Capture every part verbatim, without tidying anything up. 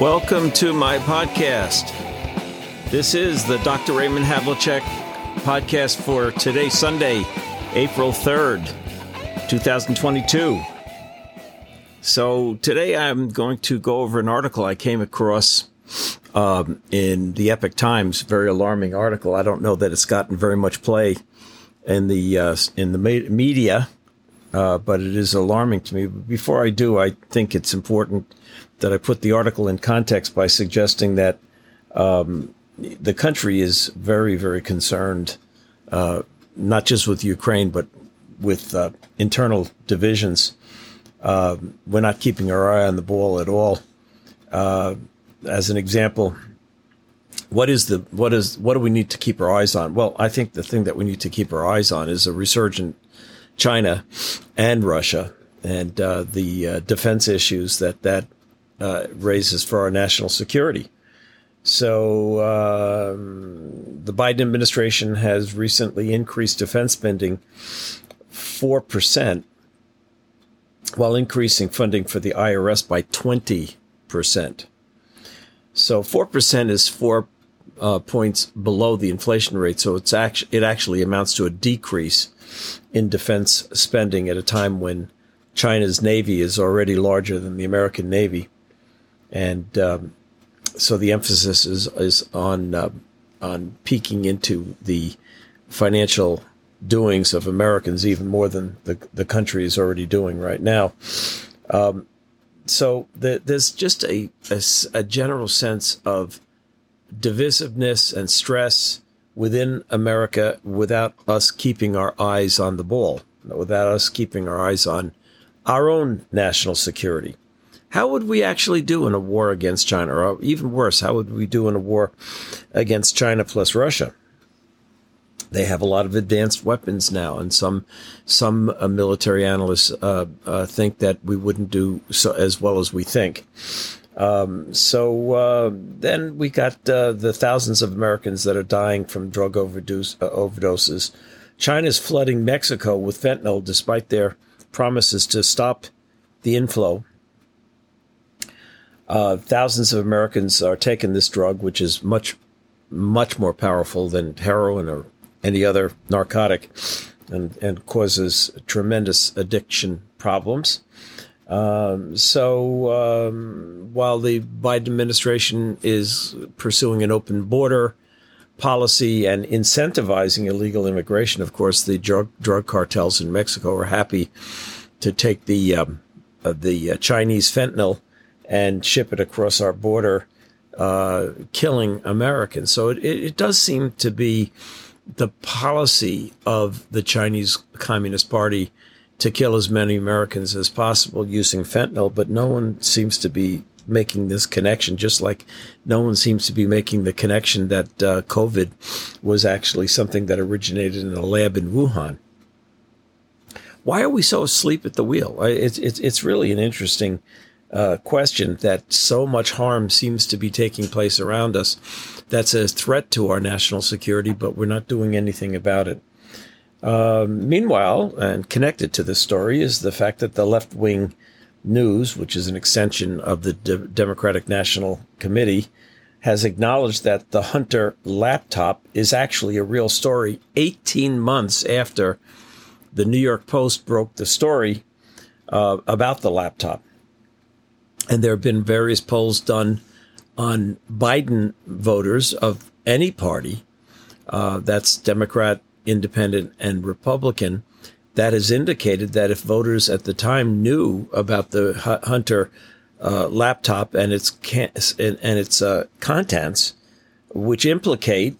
Welcome to my podcast. This is the Doctor Raymond Havlicek podcast for today, Sunday, April third, twenty twenty-two. So today I'm going to go over an article I came across um, in the Epoch Times, very alarming article. I don't know that it's gotten very much play in the uh, in the media, uh, but it is alarming to me. Before I do, I think it's important that I put the article in context by suggesting that um, the country is very, very concerned, uh, not just with Ukraine, but with uh, internal divisions. Uh, we're not keeping our eye on the ball at all. Uh, as an example, what is the what is what do we need to keep our eyes on? Well, I think the thing that we need to keep our eyes on is a resurgent China and Russia and uh, the uh, defense issues that that Uh, raises for our national security. So uh, the Biden administration has recently increased defense spending four percent while increasing funding for the I R S by twenty percent. So four percent is four uh, points below the inflation rate. So it's actually, it actually amounts to a decrease in defense spending at a time when China's Navy is already larger than the American Navy. And um, so the emphasis is is on uh, on peeking into the financial doings of Americans even more than the the country is already doing right now. Um, so the, there's just a, a a general sense of divisiveness and stress within America without us keeping our eyes on the ball, without us keeping our eyes on our own national security. How would we actually do in a war against China? Or even worse, how would we do in a war against China plus Russia? They have a lot of advanced weapons now, and some some uh, military analysts uh, uh, think that we wouldn't do so as well as we think. Um, so uh, then we got uh, the thousands of Americans that are dying from drug overdose, uh, overdoses. China's flooding Mexico with fentanyl despite their promises to stop the inflow. Uh, thousands of Americans are taking this drug, which is much, much more powerful than heroin or any other narcotic, and, and causes tremendous addiction problems. Um, so um, while the Biden administration is pursuing an open border policy and incentivizing illegal immigration, of course, the drug, drug cartels in Mexico are happy to take the, um, uh, the uh, Chinese fentanyl and ship it across our border, uh, killing Americans. So it, it does seem to be the policy of the Chinese Communist Party to kill as many Americans as possible using fentanyl, but no one seems to be making this connection, just like no one seems to be making the connection that uh, COVID was actually something that originated in a lab in Wuhan. Why are we so asleep at the wheel? It's, it's, it's really an interesting Uh, question that so much harm seems to be taking place around us that's a threat to our national security, but we're not doing anything about it. Um, meanwhile, and connected to this story, is the fact that the left-wing news, which is an extension of the De- Democratic National Committee, has acknowledged that the Hunter laptop is actually a real story eighteen months after the New York Post broke the story uh, about the laptop. And there have been various polls done on Biden voters of any party, uh, that's Democrat, Independent, and Republican, that has indicated that if voters at the time knew about the Hunter uh, laptop and its can- and, and its uh, contents, which implicate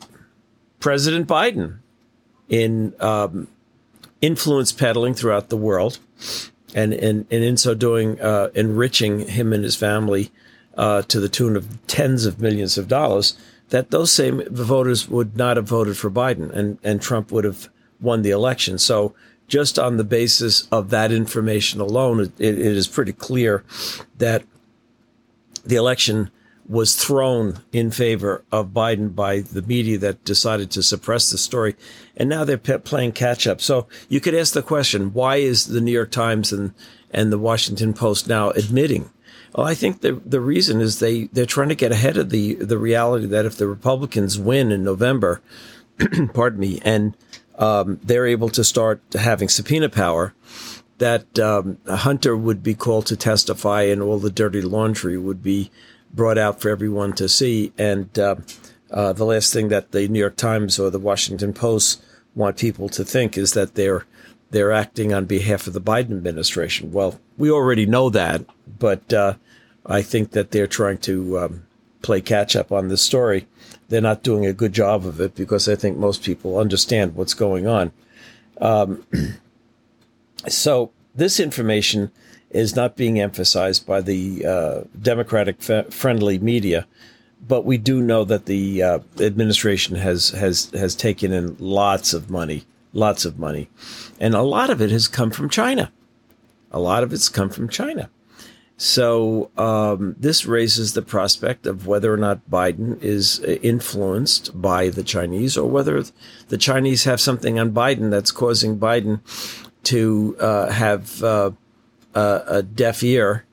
President Biden in um, influence peddling throughout the world, And, and and in so doing, uh, enriching him and his family uh, to the tune of tens of millions of dollars, that those same voters would not have voted for Biden, and, and Trump would have won the election. So just on the basis of that information alone, it, it is pretty clear that the election was thrown in favor of Biden by the media that decided to suppress the story. And now they're pe- playing catch up. So you could ask the question, why is the New York Times and, and the Washington Post now admitting? Well, I think the the reason is they, they're trying to get ahead of the, the reality that if the Republicans win in November, pardon me, and um, they're able to start having subpoena power, that um, Hunter would be called to testify and all the dirty laundry would be brought out for everyone to see. And uh, uh, the last thing that the New York Times or the Washington Post want people to think is that they're they're acting on behalf of the Biden administration. Well, we already know that, but uh, I think that they're trying to um, play catch up on this story. They're not doing a good job of it because I think most people understand what's going on. Um, so this information is not being emphasized by the uh, Democratic-friendly media, but we do know that the uh, administration has has has taken in lots of money, lots of money, and a lot of it has come from China. A lot of it's come from China. So um, this raises the prospect of whether or not Biden is influenced by the Chinese, or whether the Chinese have something on Biden that's causing Biden to uh, have Uh, Uh, a deaf ear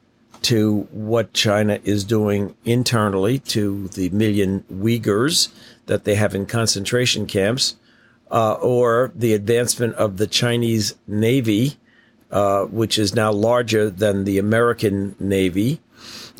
to what China is doing internally to the million Uyghurs that they have in concentration camps, uh, or the advancement of the Chinese Navy, uh, which is now larger than the American Navy,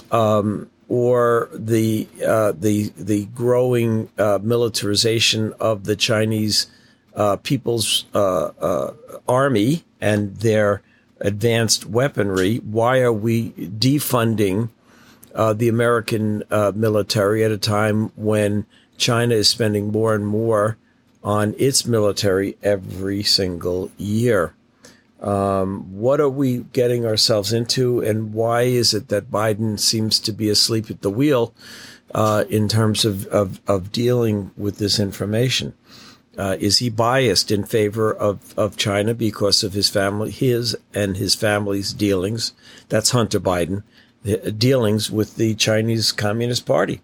um, or the uh, the the growing uh, militarization of the Chinese uh, People's uh, uh, Army and their advanced weaponry. Why are we defunding uh, the American uh, military at a time when China is spending more and more on its military every single year? Um, what are we getting ourselves into, and why is it that Biden seems to be asleep at the wheel uh, in terms of, of, of dealing with this information? Uh, is he biased in favor of, of China because of his family, his and his family's dealings? That's Hunter Biden, the dealings with the Chinese Communist Party.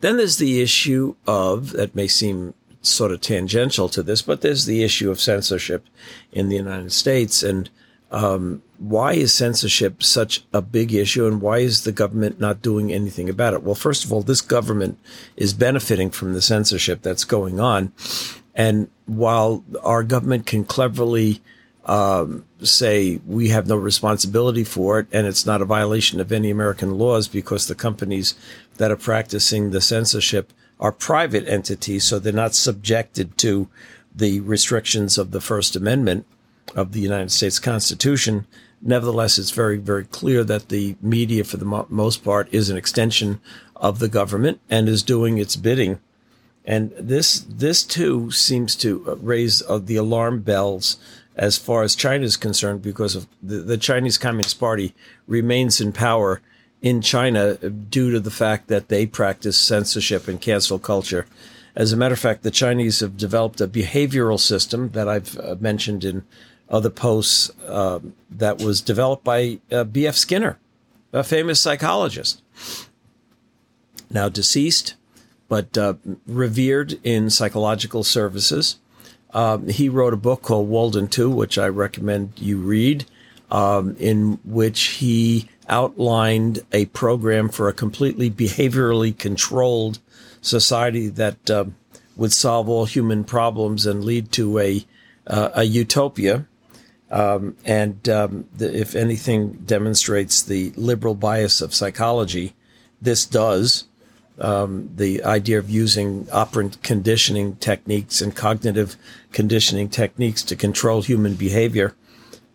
Then there's the issue of, that may seem sort of tangential to this, but there's the issue of censorship in the United States. And um, why is censorship such a big issue, and why is the government not doing anything about it? Well, first of all, this government is benefiting from the censorship that's going on. And while our government can cleverly um, say we have no responsibility for it and it's not a violation of any American laws because the companies that are practicing the censorship are private entities, so they're not subjected to the restrictions of the First Amendment of the United States Constitution. Nevertheless, it's very, very clear that the media, for the mo- most part, is an extension of the government and is doing its bidding. And this, this too, seems to raise uh, the alarm bells as far as China is concerned, because of the, the Chinese Communist Party remains in power in China due to the fact that they practice censorship and cancel culture. As a matter of fact, the Chinese have developed a behavioral system that I've uh, mentioned in other posts uh, that was developed by uh, B F Skinner, a famous psychologist, now deceased, but uh, revered in psychological services. Um, he wrote a book called Walden Two, which I recommend you read, um, in which he outlined a program for a completely behaviorally controlled society that uh, would solve all human problems and lead to a Uh, a utopia, um, and um, the, if anything demonstrates the liberal bias of psychology, this does. Um, the idea of using operant conditioning techniques and cognitive conditioning techniques to control human behavior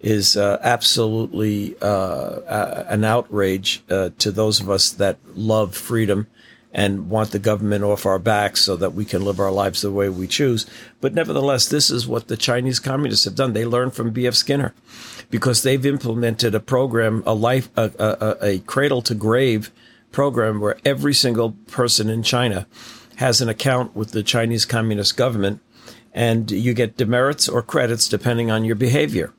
is uh, absolutely uh, a, an outrage uh, to those of us that love freedom and want the government off our backs so that we can live our lives the way we choose. But nevertheless, this is what the Chinese communists have done. They learned from B F Skinner because they've implemented a program, a life, a, a, a cradle-to-grave program where every single person in China has an account with the Chinese communist government, and you get demerits or credits depending on your behavior.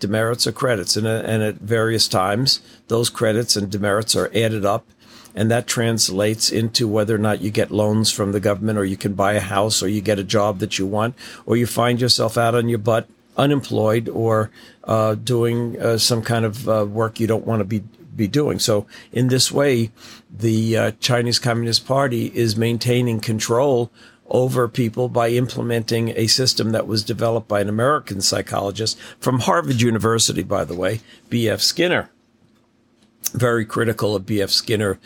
Demerits or credits, and, and at various times, those credits and demerits are added up, and that translates into whether or not you get loans from the government, or you can buy a house, or you get a job that you want, or you find yourself out on your butt, unemployed, or uh, doing uh, some kind of uh, work you don't want to be be doing. So in this way, the uh, Chinese Communist Party is maintaining control over people by implementing a system that was developed by an American psychologist from Harvard University, by the way, B F. Skinner. Very critical of B F. Skinner's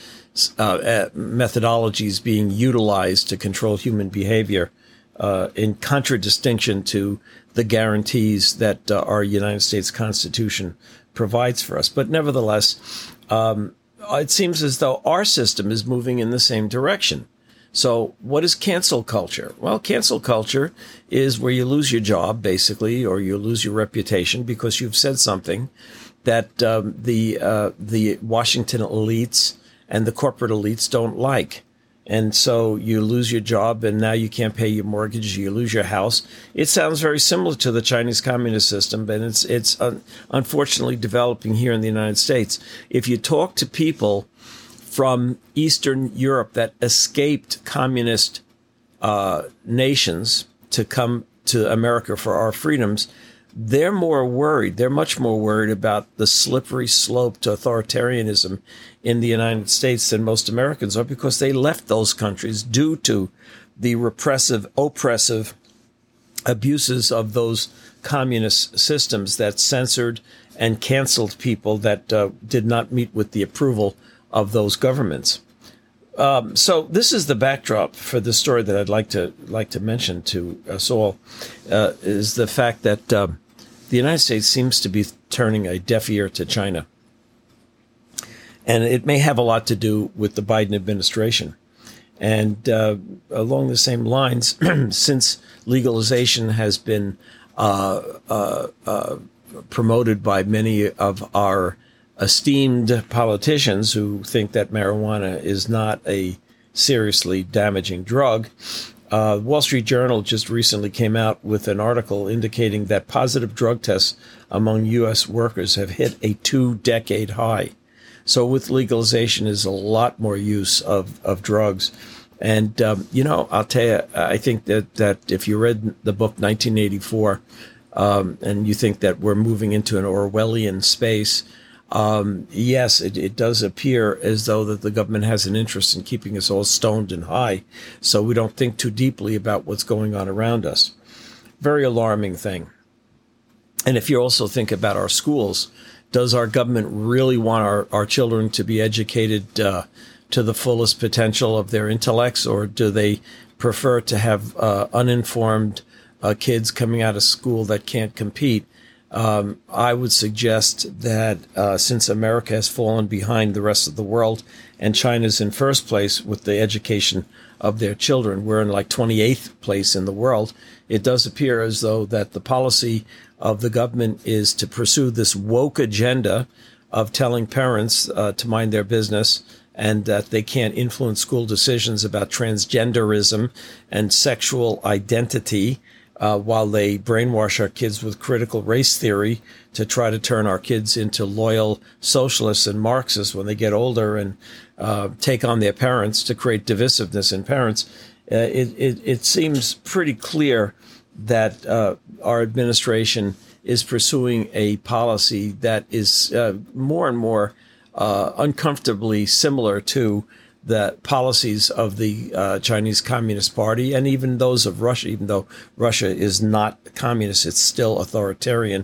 uh, methodologies being utilized to control human behavior uh, in contradistinction to the guarantees that uh, our United States Constitution provides for us. But nevertheless, um, it seems as though our system is moving in the same direction. So what is cancel culture? Well, cancel culture is where you lose your job, basically, or you lose your reputation because you've said something that um, the uh, the Washington elites and the corporate elites don't like. And so you lose your job, and now you can't pay your mortgage, you lose your house. It sounds very similar to the Chinese communist system, but it's, it's un- unfortunately developing here in the United States. If you talk to people from Eastern Europe that escaped communist uh, nations to come to America for our freedoms, they're more worried. They're much more worried about the slippery slope to authoritarianism in the United States than most Americans are, because they left those countries due to the repressive, oppressive abuses of those communist systems that censored and canceled people that uh, did not meet with the approval of those governments. Um, so this is the backdrop for the story that I'd like to like to mention to us all, uh, is the fact that uh, the United States seems to be turning a deaf ear to China. And it may have a lot to do with the Biden administration. And uh, along the same lines, since legalization has been uh, uh, uh, promoted by many of our esteemed politicians who think that marijuana is not a seriously damaging drug. Uh, Wall Street Journal just recently came out with an article indicating that positive drug tests among U S workers have hit a two-decade high. So with legalization is a lot more use of, of drugs. And, um, you know, I'll tell you, I think that, that if you read the book nineteen eighty-four um, and you think that we're moving into an Orwellian space, Um, yes, it, it does appear as though that the government has an interest in keeping us all stoned and high, so we don't think too deeply about what's going on around us. Very alarming thing. And if you also think about our schools, does our government really want our, our children to be educated uh, to the fullest potential of their intellects, or do they prefer to have uh, uninformed uh, kids coming out of school that can't compete? Um, I would suggest that uh, since America has fallen behind the rest of the world and China's in first place with the education of their children, we're in like twenty-eighth place in the world. It does appear as though that the policy of the government is to pursue this woke agenda of telling parents uh, to mind their business and that they can't influence school decisions about transgenderism and sexual identity. Uh, while they brainwash our kids with critical race theory to try to turn our kids into loyal socialists and Marxists when they get older and uh, take on their parents to create divisiveness in parents, uh, it, it, it seems pretty clear that uh, our administration is pursuing a policy that is uh, more and more uh, uncomfortably similar to the policies of the uh, Chinese Communist Party and even those of Russia, even though Russia is not communist, it's still authoritarian.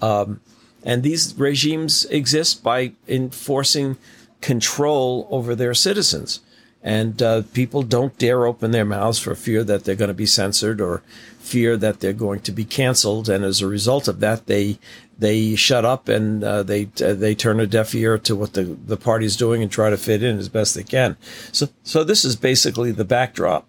Um, and these regimes exist by enforcing control over their citizens. And uh, people don't dare open their mouths for fear that they're going to be censored or fear that they're going to be canceled. And as a result of that, they they shut up and uh, they uh, they turn a deaf ear to what the, the party's doing and try to fit in as best they can. So, so this is basically the backdrop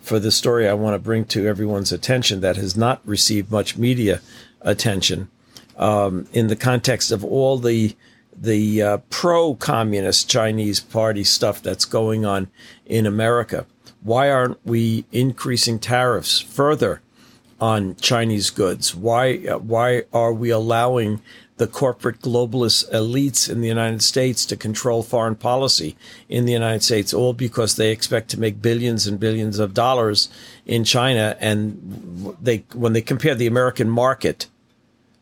for the story I want to bring to everyone's attention that has not received much media attention um, in the context of all the the uh, pro-communist Chinese Party stuff that's going on in America. Why aren't we increasing tariffs further on Chinese goods? Why why are we allowing the corporate globalist elites in the United States to control foreign policy in the United States, all because they expect to make billions and billions of dollars in China? And they, when they compare the American market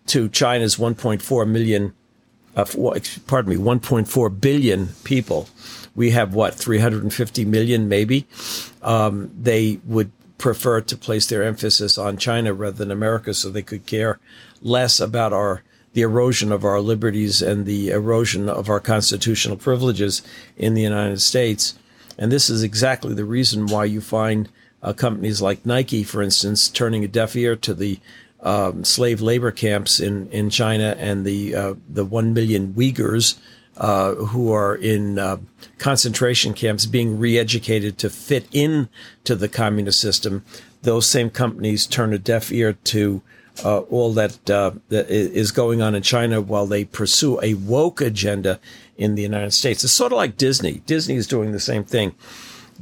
to China's one point four million, uh, pardon me, one point four billion people, we have what, three hundred fifty million maybe. Um, they would prefer to place their emphasis on China rather than America, so they could care less about our the erosion of our liberties and the erosion of our constitutional privileges in the United States. And this is exactly the reason why you find uh, companies like Nike, for instance, turning a deaf ear to the um, slave labor camps in, in China and the uh, the one million Uyghurs uh, who are in uh, concentration camps being re-educated to fit in to the communist system. Those same companies turn a deaf ear to Uh, all that, uh, that is going on in China while they pursue a woke agenda in the United States. It's sort of like Disney. Disney is doing the same thing.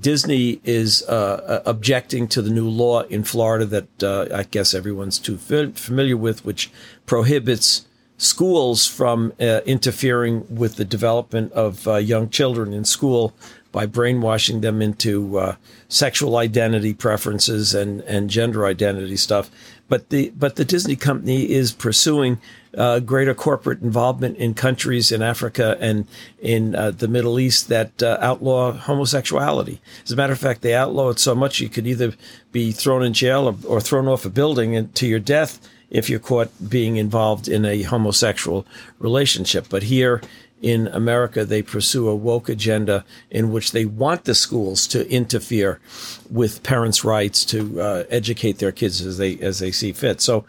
Disney is uh, objecting to the new law in Florida that uh, I guess everyone's too familiar with, which prohibits schools from uh, interfering with the development of uh, young children in school by brainwashing them into uh, sexual identity preferences and, and gender identity stuff. But the but the Disney company is pursuing uh, greater corporate involvement in countries in Africa and in uh, the Middle East that uh, outlaw homosexuality. As a matter of fact, they outlaw it so much you could either be thrown in jail or, or thrown off a building and to your death if you're caught being involved in a homosexual relationship. But here in America, they pursue a woke agenda in which they want the schools to interfere with parents' rights to uh, educate their kids as they as they see fit. So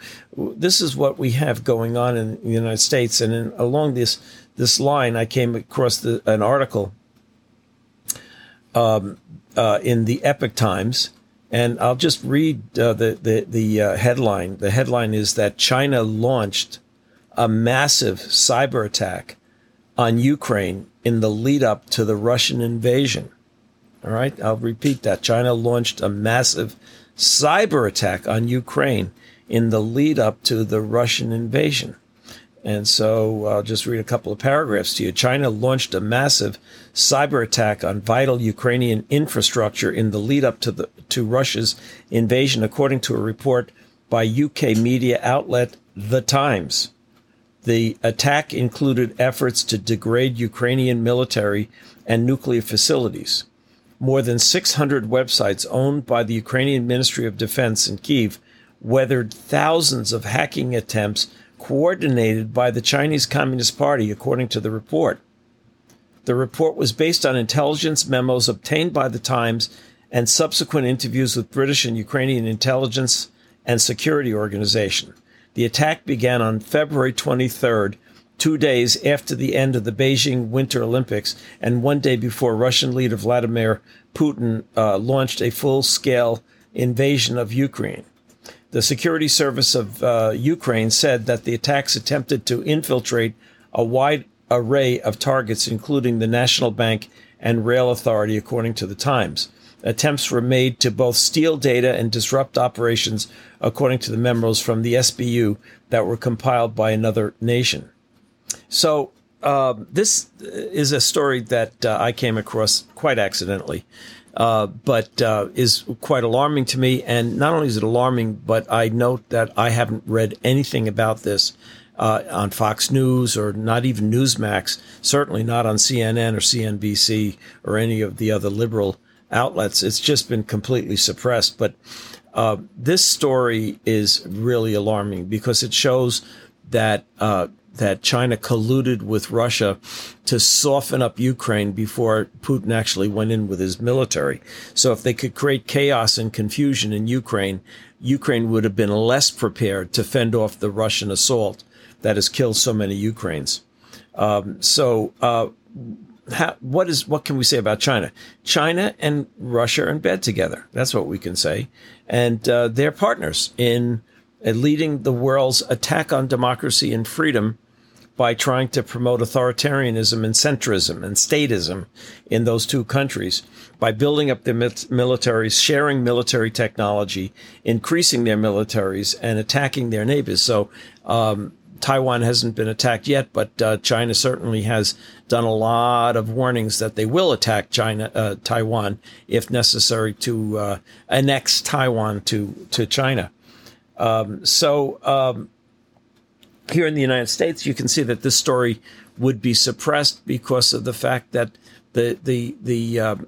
this is what we have going on in the United States. And in, along this this line, I came across the, an article um, uh, in the Epoch Times. And I'll just read uh, the, the, the uh, headline. The headline is that China launched a massive cyber attack on Ukraine in the lead up to the Russian invasion. All right, I'll repeat that. China launched a massive cyber attack on Ukraine in the lead up to the Russian invasion. And so I'll just read a couple of paragraphs to you. China launched a massive cyber attack on vital Ukrainian infrastructure in the lead up to the to Russia's invasion, according to a report by U K media outlet The Times. The attack included efforts to degrade Ukrainian military and nuclear facilities. More than six hundred websites owned by the Ukrainian Ministry of Defense in Kyiv weathered thousands of hacking attempts coordinated by the Chinese Communist Party, according to the report. The report was based on intelligence memos obtained by The Times and subsequent interviews with British and Ukrainian intelligence and security organizations. The attack began on February twenty-third, two days after the end of the Beijing Winter Olympics, and one day before Russian leader Vladimir Putin uh, launched a full-scale invasion of Ukraine. The security service of uh, Ukraine said that the attacks attempted to infiltrate a wide array of targets, including the National Bank and Rail Authority, according to The Times. Attempts were made to both steal data and disrupt operations, according to the memos from the S B U that were compiled by another nation. So uh, this is a story that uh, I came across quite accidentally, uh, but uh, is quite alarming to me. And not only is it alarming, but I note that I haven't read anything about this uh, on Fox News or not even Newsmax, certainly not on C N N or C N B C or any of the other liberal outlets. It's just been completely suppressed. But uh, this story is really alarming because it shows that uh, that China colluded with Russia to soften up Ukraine before Putin actually went in with his military. So if they could create chaos and confusion in Ukraine, Ukraine would have been less prepared to fend off the Russian assault that has killed so many Ukrainians. Um, so uh How, what is what can we say about China? China and Russia are in bed together. That's what we can say. And uh, they're partners in uh, leading the world's attack on democracy and freedom by trying to promote authoritarianism and centrism and statism in those two countries, by building up their militaries, sharing military technology, increasing their militaries, and attacking their neighbors. So um, Taiwan hasn't been attacked yet, but uh, China certainly has done a lot of warnings that they will attack China, uh, Taiwan, if necessary, to uh, annex Taiwan to, to China. Um, so um, here in the United States, you can see that this story would be suppressed because of the fact that the the the um,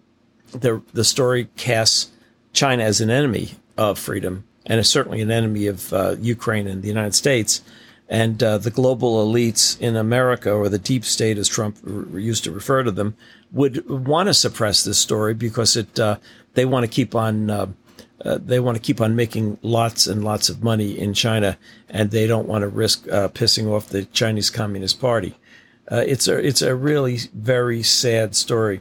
the, the story casts China as an enemy of freedom, and is certainly an enemy of uh, Ukraine and the United States, and uh, the global elites in America, or the deep state, as Trump r- used to refer to them, would want to suppress this story because it uh, they want to keep on. Uh, Uh, they want to keep on making lots and lots of money in China, and they don't want to risk uh, pissing off the Chinese Communist Party. Uh, it's a it's a really very sad story.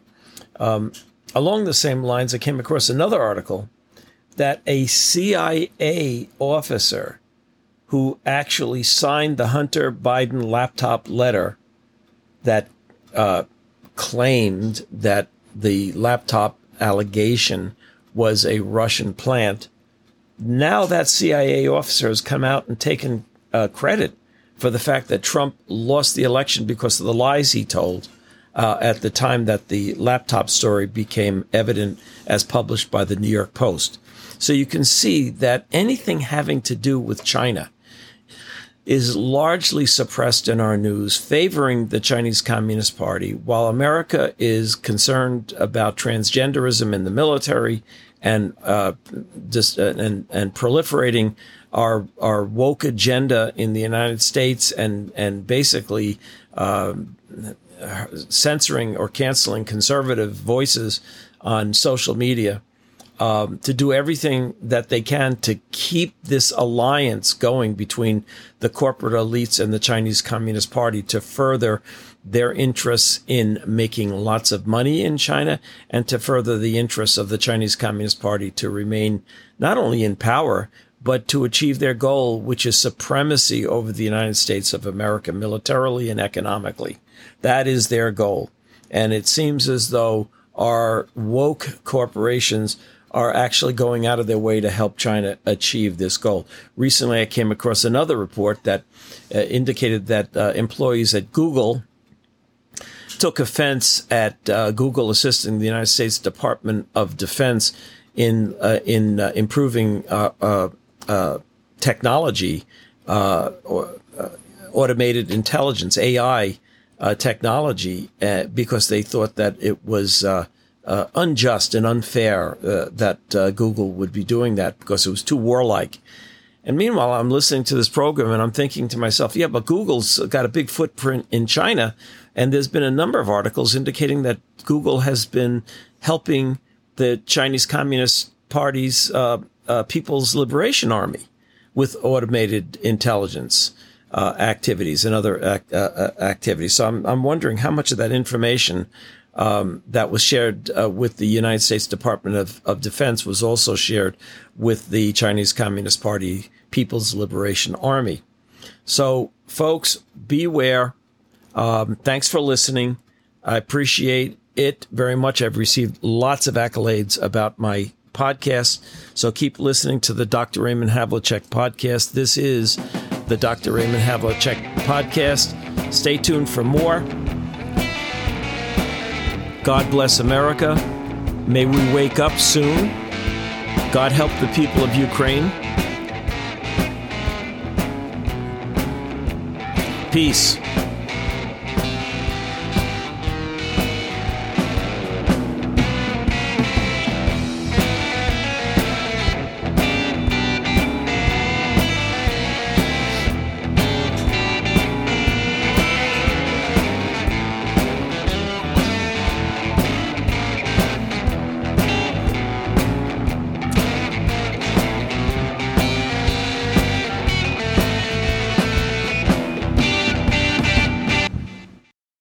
Um, along the same lines, I came across another article that a C I A officer who actually signed the Hunter Biden laptop letter that uh, claimed that the laptop allegation was a Russian plant. Now that C I A officer has come out and taken uh, credit for the fact that Trump lost the election because of the lies he told uh, at the time that the laptop story became evident as published by the New York Post. So you can see that anything having to do with China is largely suppressed in our news, favoring the Chinese Communist Party, while America is concerned about transgenderism in the military and uh, dis- and and proliferating our our woke agenda in the United States, and and basically uh, censoring or canceling conservative voices on social media. Um, to do everything that they can to keep this alliance going between the corporate elites and the Chinese Communist Party to further their interests in making lots of money in China, and to further the interests of the Chinese Communist Party to remain not only in power, but to achieve their goal, which is supremacy over the United States of America militarily and economically. That is their goal. And it seems as though our woke corporations are actually going out of their way to help China achieve this goal. Recently, I came across another report that uh, indicated that uh, employees at Google took offense at uh, Google assisting the United States Department of Defense in uh, in uh, improving uh, uh, uh, technology, uh, or uh, automated intelligence, A I uh, technology, uh, because they thought that it was Uh, Uh, unjust and unfair uh, that uh, Google would be doing that because it was too warlike. And meanwhile, I'm listening to this program and I'm thinking to myself, yeah, but Google's got a big footprint in China. And there's been a number of articles indicating that Google has been helping the Chinese Communist Party's uh, uh, People's Liberation Army with automated intelligence uh, activities and other act, uh, activities. So I'm, I'm wondering how much of that information Um, that was shared uh, with the United States Department of, of Defense was also shared with the Chinese Communist Party People's Liberation Army. So, folks, beware. Um, thanks for listening. I appreciate it very much. I've received lots of accolades about my podcast. So keep listening to the Doctor Raymond Havlicek podcast. This is the Doctor Raymond Havlicek podcast. Stay tuned for more. God bless America. May we wake up soon. God help the people of Ukraine. Peace.